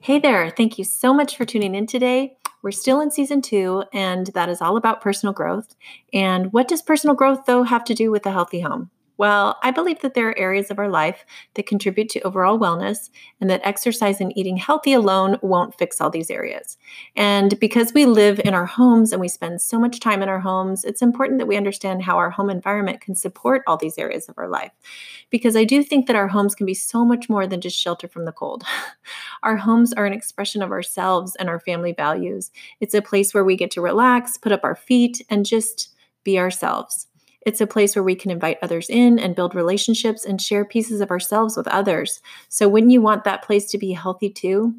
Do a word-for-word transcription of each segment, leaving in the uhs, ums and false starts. Hey there. Thank you so much for tuning in today. We're still in season two, and that is all about personal growth. And what does personal growth, though, have to do with a healthy home? Well, I believe that there are areas of our life that contribute to overall wellness, and that exercise and eating healthy alone won't fix all these areas. And because we live in our homes and we spend so much time in our homes, it's important that we understand how our home environment can support all these areas of our life. Because I do think that our homes can be so much more than just shelter from the cold. Our homes are an expression of ourselves and our family values. It's a place where we get to relax, put up our feet, and just be ourselves. It's a place where we can invite others in and build relationships and share pieces of ourselves with others. So wouldn't you want that place to be healthy too?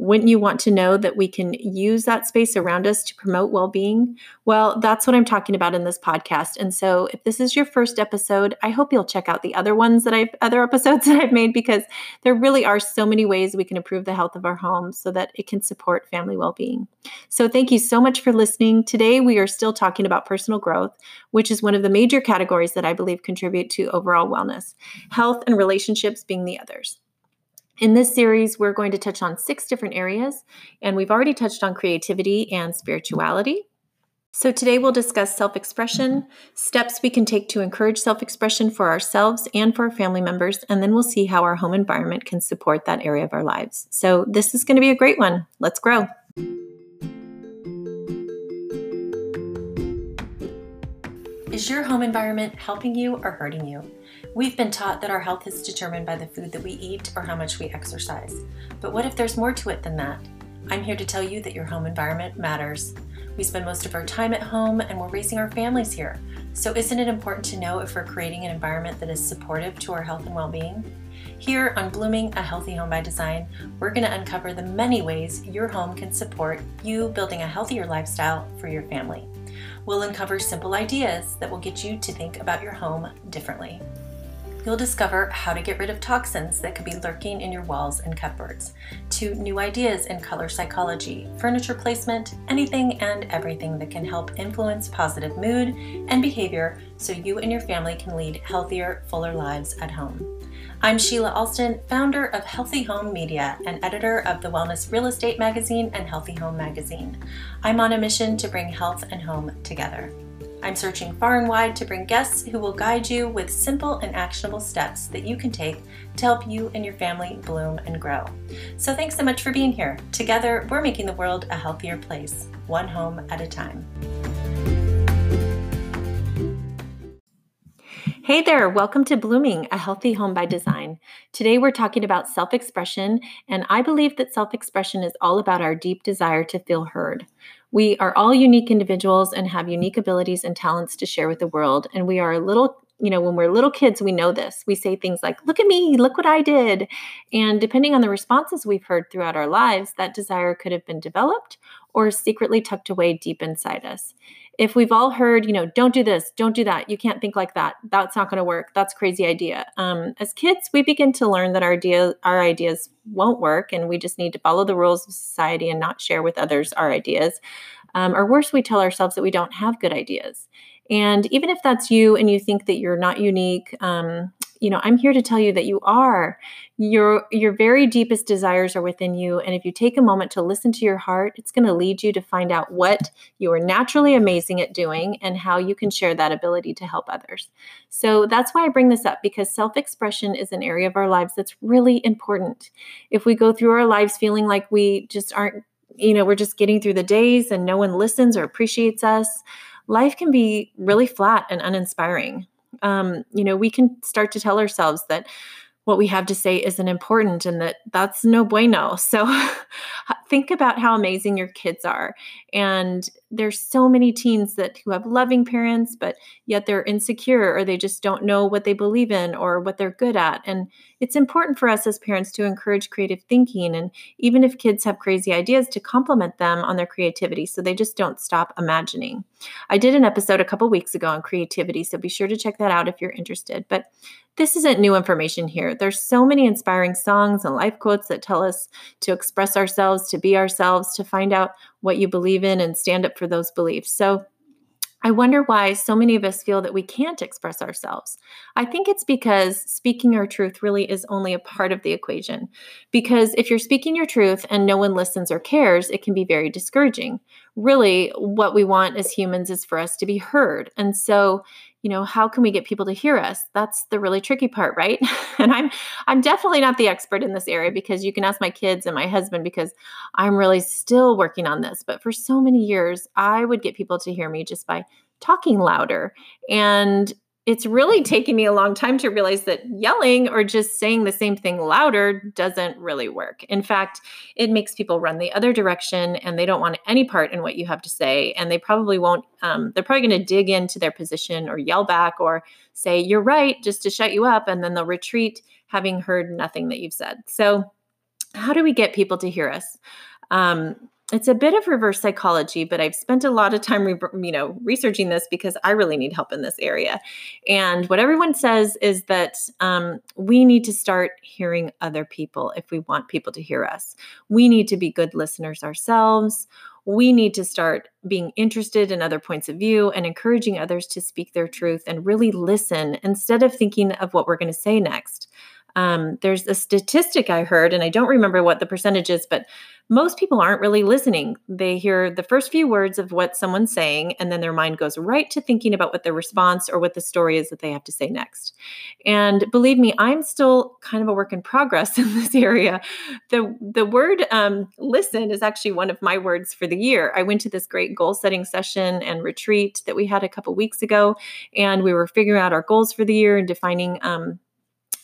Wouldn't you want to know that we can use that space around us to promote well-being? Well, that's what I'm talking about in this podcast. And so if this is your first episode, I hope you'll check out the other ones that I've, other episodes that I've made, because there really are so many ways we can improve the health of our home so that it can support family well-being. So thank you so much for listening. Today, we are still talking about personal growth, which is one of the major categories that I believe contribute to overall wellness, health and relationships being the others. In this series, we're going to touch on six different areas, and we've already touched on creativity and spirituality. So today we'll discuss self-expression, steps we can take to encourage self-expression for ourselves and for our family members, and then we'll see how our home environment can support that area of our lives. So this is going to be a great one. Let's grow. Is your home environment helping you or hurting you? We've been taught that our health is determined by the food that we eat or how much we exercise. But what if there's more to it than that? I'm here to tell you that your home environment matters. We spend most of our time at home and we're raising our families here. So isn't it important to know if we're creating an environment that is supportive to our health and well-being? Here on Blooming, A Healthy Home by Design, we're going to uncover the many ways your home can support you building a healthier lifestyle for your family. We'll uncover simple ideas that will get you to think about your home differently. You'll discover how to get rid of toxins that could be lurking in your walls and cupboards, to new ideas in color psychology, furniture placement, anything and everything that can help influence positive mood and behavior so you and your family can lead healthier, fuller lives at home. I'm Sheila Alston, founder of Healthy Home Media and editor of the Wellness Real Estate Magazine and Healthy Home Magazine. I'm on a mission to bring health and home together. I'm searching far and wide to bring guests who will guide you with simple and actionable steps that you can take to help you and your family bloom and grow. So thanks so much for being here. Together, we're making the world a healthier place, one home at a time. Hey there, welcome to Blooming, A Healthy Home by Design. Today we're talking about self-expression, and I believe that self-expression is all about our deep desire to feel heard. We are all unique individuals and have unique abilities and talents to share with the world, and we are a little You know, when we're little kids, we know this. We say things like, look at me, look what I did. And depending on the responses we've heard throughout our lives, that desire could have been developed or secretly tucked away deep inside us. If we've all heard, you know, don't do this, don't do that, you can't think like that, that's not going to work, that's a crazy idea. Um, as kids, we begin to learn that our idea, our ideas won't work, and we just need to follow the rules of society and not share with others our ideas. Um, or worse, we tell ourselves that we don't have good ideas. And even if that's you and you think that you're not unique, um, you know, I'm here to tell you that you are. Your, your very deepest desires are within you. And if you take a moment to listen to your heart, it's going to lead you to find out what you are naturally amazing at doing and how you can share that ability to help others. So that's why I bring this up, because self-expression is an area of our lives that's really important. If we go through our lives feeling like we just aren't, you know, we're just getting through the days and no one listens or appreciates us, life can be really flat and uninspiring. Um, you know, we can start to tell ourselves that what we have to say isn't important and that that's no bueno. So think about how amazing your kids are. And there's so many teens that who have loving parents, but yet they're insecure or they just don't know what they believe in or what they're good at. And it's important for us as parents to encourage creative thinking. And even if kids have crazy ideas, to compliment them on their creativity so they just don't stop imagining. I did an episode a couple weeks ago on creativity, so be sure to check that out if you're interested. But this isn't new information here. There's so many inspiring songs and life quotes that tell us to express ourselves, to be ourselves, to find out what you believe in and stand up for those beliefs. So I wonder why so many of us feel that we can't express ourselves. I think it's because speaking our truth really is only a part of the equation. Because if you're speaking your truth and no one listens or cares, it can be very discouraging. Really, what we want as humans is for us to be heard. And so, you know, how can we get people to hear us? That's the really tricky part, right? And I'm I'm definitely not the expert in this area, because you can ask my kids and my husband, because I'm really still working on this. But for so many years, I would get people to hear me just by talking louder. And it's really taken me a long time to realize that yelling or just saying the same thing louder doesn't really work. In fact, it makes people run the other direction, and they don't want any part in what you have to say. And they probably won't, um, they're probably going to dig into their position or yell back or say, "You're right," just to shut you up. And then they'll retreat, having heard nothing that you've said. So how do we get people to hear us? Um, It's a bit of reverse psychology, but I've spent a lot of time, re- you know, researching this because I really need help in this area. And what everyone says is that um, we need to start hearing other people if we want people to hear us. We need to be good listeners ourselves. We need to start being interested in other points of view and encouraging others to speak their truth and really listen instead of thinking of what we're going to say next. Um, there's a statistic I heard, and I don't remember what the percentage is, but most people aren't really listening. They hear the first few words of what someone's saying, and then their mind goes right to thinking about what their response or what the story is that they have to say next. And believe me, I'm still kind of a work in progress in this area. The, the word um, listen is actually one of my words for the year. I went to this great goal setting session and retreat that we had a couple weeks ago, and we were figuring out our goals for the year and defining um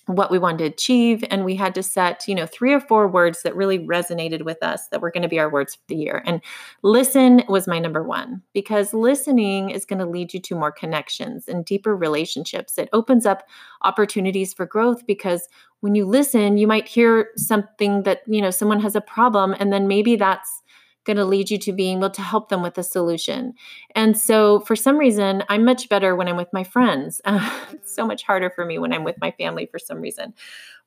what we wanted to achieve. And we had to set, you know, three or four words that really resonated with us that were going to be our words for the year. And listen was my number one, because listening is going to lead you to more connections and deeper relationships. It opens up opportunities for growth, because when you listen, you might hear something that, you know, someone has a problem, and then maybe that's going to lead you to being able to help them with a solution. And so for some reason, I'm much better when I'm with my friends. Uh, it's so much harder for me when I'm with my family for some reason,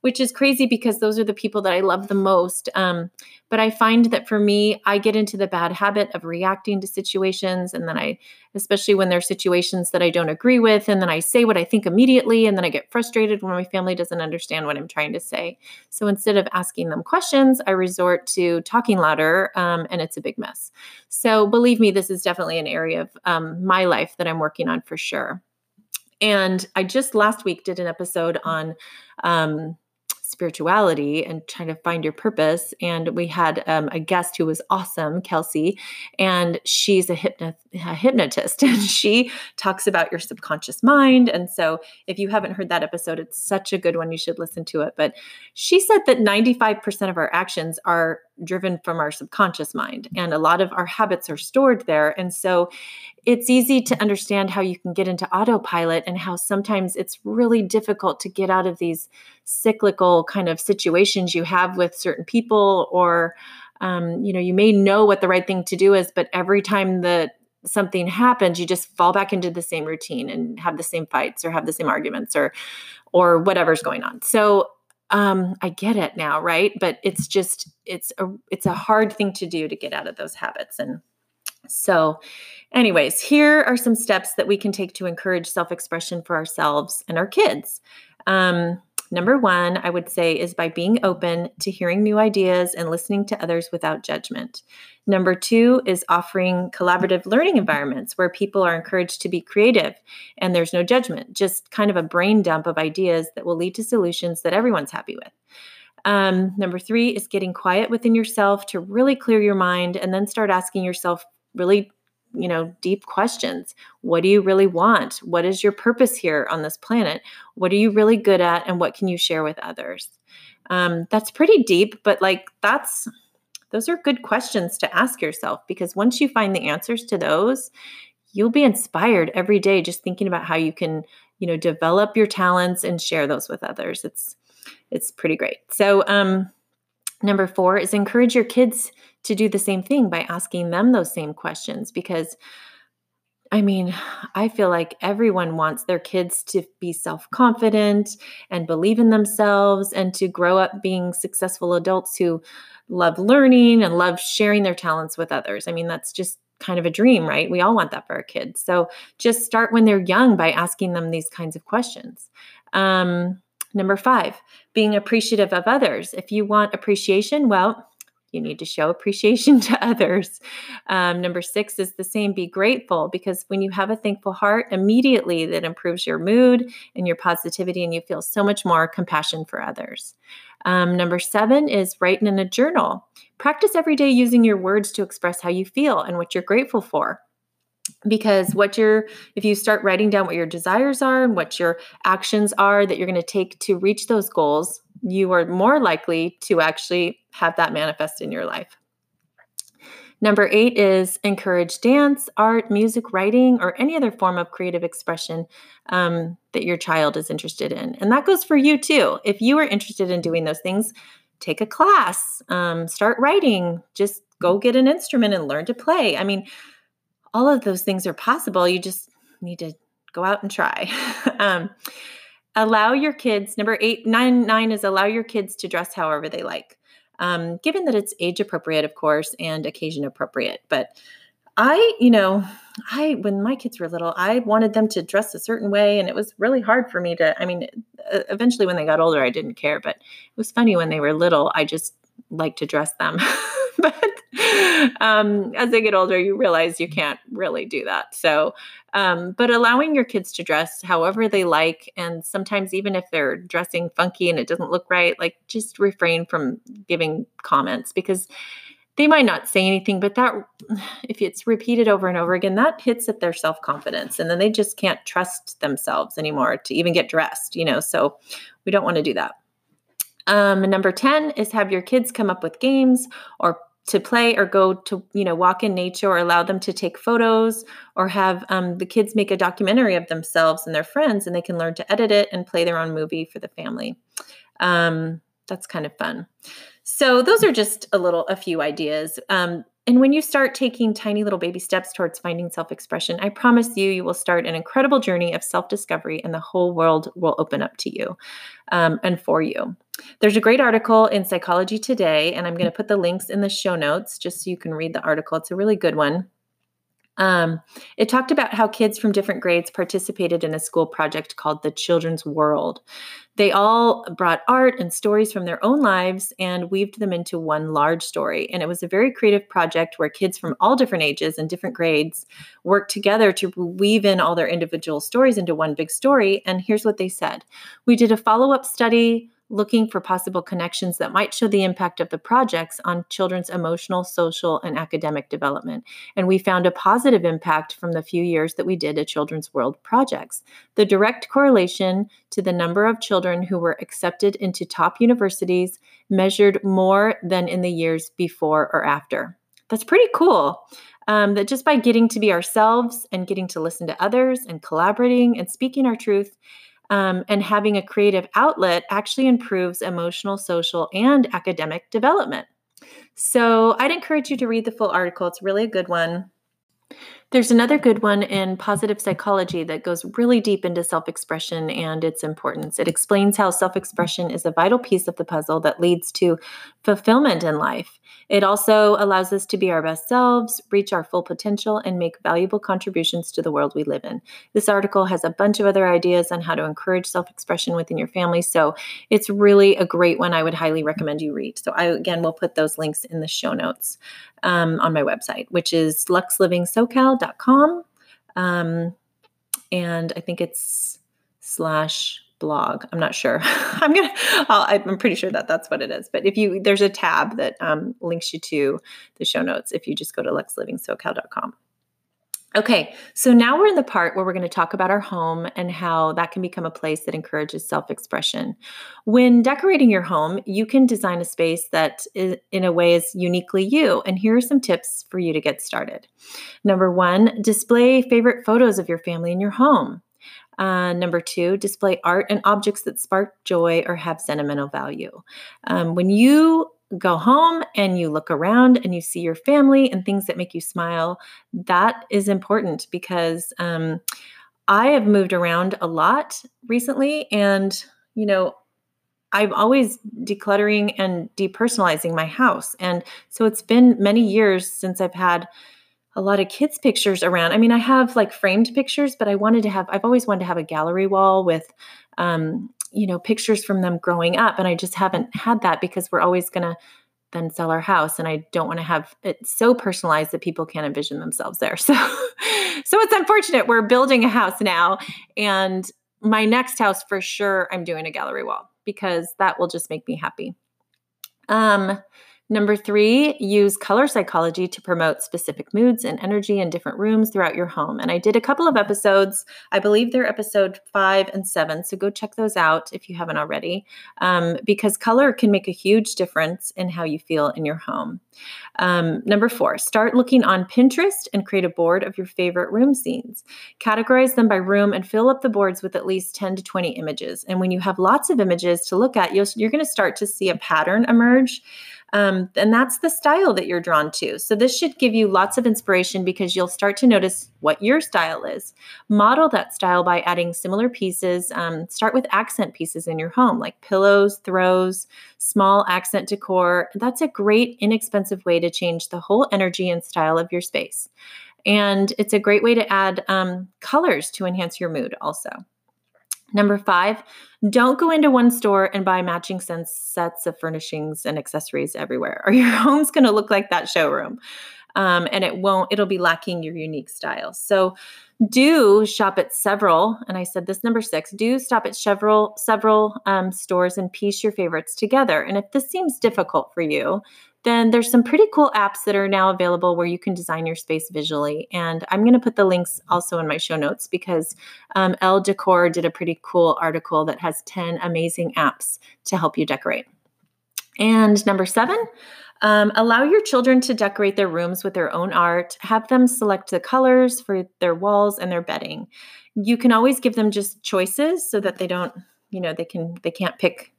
which is crazy because those are the people that I love the most. Um, but I find that for me, I get into the bad habit of reacting to situations. And then I, especially when there are situations that I don't agree with, and then I say what I think immediately. And then I get frustrated when my family doesn't understand what I'm trying to say. So instead of asking them questions, I resort to talking louder, um, and it's a big mess. So believe me, this is definitely an area of um, my life that I'm working on for sure. And I just last week did an episode on um, spirituality and trying to find your purpose. And we had um, a guest who was awesome, Kelsey, and she's a, hypno- a hypnotist, and she talks about your subconscious mind. And so if you haven't heard that episode, it's such a good one. You should listen to it. But she said that ninety-five percent of our actions are driven from our subconscious mind, and a lot of our habits are stored there. And so it's easy to understand how you can get into autopilot and how sometimes it's really difficult to get out of these cyclical kind of situations you have with certain people, or, um, you know, you may know what the right thing to do is, but every time the something happens, you just fall back into the same routine and have the same fights or have the same arguments or, or whatever's going on. So Um, I get it now, right? But it's just, it's a, it's a hard thing to do to get out of those habits. And so anyways, here are some steps that we can take to encourage self-expression for ourselves and our kids. Um, number one, I would say, is by being open to hearing new ideas and listening to others without judgment. Number two is offering collaborative learning environments where people are encouraged to be creative and there's no judgment, just kind of a brain dump of ideas that will lead to solutions that everyone's happy with. Um, number three is getting quiet within yourself to really clear your mind and then start asking yourself really, you know, deep questions. What do you really want? What is your purpose here on this planet? What are you really good at? And what can you share with others? Um, that's pretty deep, but like that's... Those are good questions to ask yourself, because once you find the answers to those, you'll be inspired every day just thinking about how you can, you know, develop your talents and share those with others. It's it's pretty great. So um, number four is encourage your kids to do the same thing by asking them those same questions, because I mean, I feel like everyone wants their kids to be self-confident and believe in themselves and to grow up being successful adults who love learning and love sharing their talents with others. I mean, that's just kind of a dream, right? We all want that for our kids. So just start when they're young by asking them these kinds of questions. Um, number five, being appreciative of others. If you want appreciation, well, you need to show appreciation to others. Um, number six is the same. Be grateful, because when you have a thankful heart, immediately that improves your mood and your positivity, and you feel so much more compassion for others. Um, number seven is writing in a journal. Practice every day using your words to express how you feel and what you're grateful for. Because what you're, if you start writing down what your desires are and what your actions are that you're going to take to reach those goals, you are more likely to actually have that manifest in your life. Number eight is encourage dance, art, music, writing, or any other form of creative expression um, that your child is interested in. And that goes for you too. If you are interested in doing those things, take a class, um, start writing, just go get an instrument and learn to play. I mean, all of those things are possible. You just need to go out and try. um, allow your kids, number eight, nine, nine is allow your kids to dress however they like. Um, given that it's age appropriate, of course, and occasion appropriate. But I, you know, I, when my kids were little, I wanted them to dress a certain way, and it was really hard for me to, I mean, eventually when they got older, I didn't care, but it was funny when they were little, I just liked to dress them. But um, as they get older, you realize you can't really do that. So, um, but allowing your kids to dress however they like, and sometimes even if they're dressing funky and it doesn't look right, like just refrain from giving comments, because they might not say anything, but that if it's repeated over and over again, that hits at their self-confidence, and then they just can't trust themselves anymore to even get dressed, you know, so we don't want to do that. Um, number ten is have your kids come up with games or to play, or go to, you know, walk in nature, or allow them to take photos, or have um, the kids make a documentary of themselves and their friends, and they can learn to edit it and play their own movie for the family. Um, that's kind of fun. So those are just a little, a few ideas. Um, and when you start taking tiny little baby steps towards finding self-expression, I promise you, you will start an incredible journey of self-discovery, and the whole world will open up to you um, and for you. There's a great article in Psychology Today, and I'm going to put the links in the show notes just so you can read the article. It's a really good one. Um, it talked about how kids from different grades participated in a school project called The Children's World. They all brought art and stories from their own lives and weaved them into one large story. And it was a very creative project where kids from all different ages and different grades worked together to weave in all their individual stories into one big story. And here's what they said. We did a follow-up study looking for possible connections that might show the impact of the projects on children's emotional, social, and academic development. And we found a positive impact from the few years that we did a Children's World projects. The direct correlation to the number of children who were accepted into top universities measured more than in the years before or after. That's pretty cool. Um, that just by getting to be ourselves and getting to listen to others and collaborating and speaking our truth, Um, and having a creative outlet actually improves emotional, social, and academic development. So I'd encourage you to read the full article. It's really a good one. There's another good one in Positive Psychology that goes really deep into self-expression and its importance. It explains how self-expression is a vital piece of the puzzle that leads to fulfillment in life. It also allows us to be our best selves, reach our full potential, and make valuable contributions to the world we live in. This article has a bunch of other ideas on how to encourage self-expression within your family, so it's really a great one. I would highly recommend you read. So I, again, will put those links in the show notes um, on my website, which is Lux Living SoCal dot com, um, and I think it's slash blog. I'm not sure. I'm gonna. I'll, I'm pretty sure that that's what it is. But if you, there's a tab that um, links you to the show notes if you just go to Lux Living SoCal dot com. Okay, so now we're in the part where we're going to talk about our home and how that can become a place that encourages self-expression. When decorating your home, you can design a space that is, in a way is uniquely you. And here are some tips for you to get started. Number one, display favorite photos of your family in your home. Uh, number two, display art and objects that spark joy or have sentimental value. Um, when you go home and you look around and you see your family and things that make you smile, that is important because um, I have moved around a lot recently, and, you know, I'm always decluttering and depersonalizing my house. And so it's been many years since I've had a lot of kids' pictures around. I mean, I have like framed pictures, but I wanted to have, I've always wanted to have a gallery wall with, um, you know, pictures from them growing up. And I just haven't had that because we're always going to then sell our house. And I don't want to have it so personalized that people can't envision themselves there. So, so it's unfortunate. We're building a house now, and my next house for sure, I'm doing a gallery wall because that will just make me happy. Um, Number three, use color psychology to promote specific moods and energy in different rooms throughout your home. And I did a couple of episodes. I believe they're episode five and seven. So go check those out if you haven't already, um, because color can make a huge difference in how you feel in your home. Um, number four, start looking on Pinterest and create a board of your favorite room scenes. Categorize them by room and fill up the boards with at least ten to twenty images. And when you have lots of images to look at, you'll, you're going to start to see a pattern emerge. Um, and that's the style that you're drawn to. So this should give you lots of inspiration because you'll start to notice what your style is. Model that style by adding similar pieces. Um, start with accent pieces in your home, like pillows, throws, small accent decor. That's a great, inexpensive way to change the whole energy and style of your space. And it's a great way to add um, colors to enhance your mood also. Number five, don't go into one store and buy matching sets of furnishings and accessories everywhere, or your home's going to look like that showroom. Um, and it won't, it'll be lacking your unique style. So do shop at several, and I said this number six, do stop at several, several um, stores and piece your favorites together. And if this seems difficult for you, then there's some pretty cool apps that are now available where you can design your space visually. And I'm going to put the links also in my show notes because um, Elle Decor did a pretty cool article that has ten amazing apps to help you decorate. And number seven, um, allow your children to decorate their rooms with their own art. Have them select the colors for their walls and their bedding. You can always give them just choices so that they don't, you know, they can, they can't pick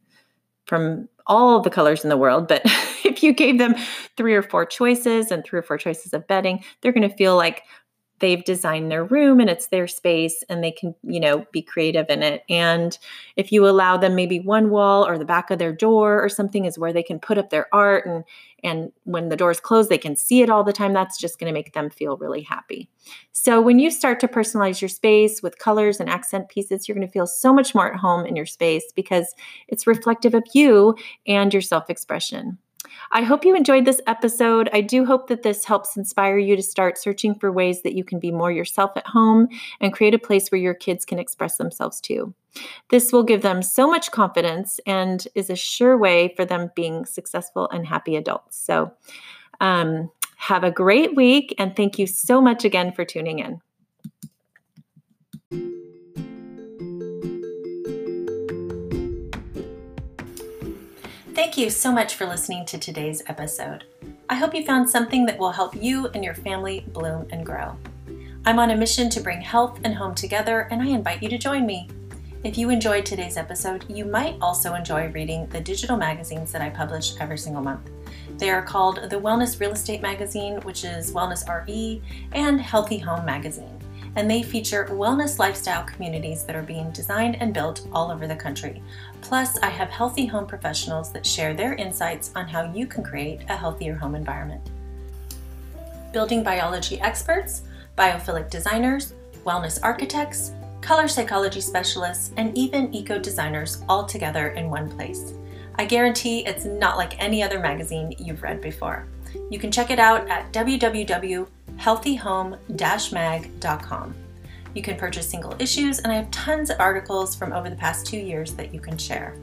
from all the colors in the world, but if you gave them three or four choices and three or four choices of bedding, they're going to feel like they've designed their room and it's their space and they can, you know, be creative in it. And if you allow them maybe one wall or the back of their door or something is where they can put up their art, and and when the door's closed, they can see it all the time. That's just going to make them feel really happy. So when you start to personalize your space with colors and accent pieces, you're going to feel so much more at home in your space because it's reflective of you and your self-expression. I hope you enjoyed this episode. I do hope that this helps inspire you to start searching for ways that you can be more yourself at home and create a place where your kids can express themselves too. This will give them so much confidence and is a sure way for them being successful and happy adults. So um, have a great week, and thank you so much again for tuning in. Thank you so much for listening to today's episode. I hope you found something that will help you and your family bloom and grow. I'm on a mission to bring health and home together, and I invite you to join me. If you enjoyed today's episode, you might also enjoy reading the digital magazines that I publish every single month. They are called the Wellness Real Estate Magazine, which is Wellness R E, and Healthy Home Magazine, and they feature wellness lifestyle communities that are being designed and built all over the country. Plus, I have healthy home professionals that share their insights on how you can create a healthier home environment. Building biology experts, biophilic designers, wellness architects, color psychology specialists, and even eco-designers all together in one place. I guarantee it's not like any other magazine you've read before. You can check it out at w w w dot healthy home dash mag dot com. You can purchase single issues, and I have tons of articles from over the past two years that you can share.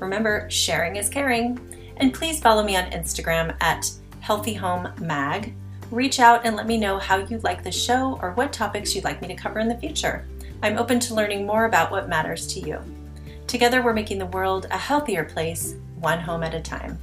Remember, sharing is caring, and please follow me on Instagram at healthy home mag. Reach out and let me know how you like the show or what topics you'd like me to cover in the future. I'm open to learning more about what matters to you. Together, we're making the world a healthier place, one home at a time.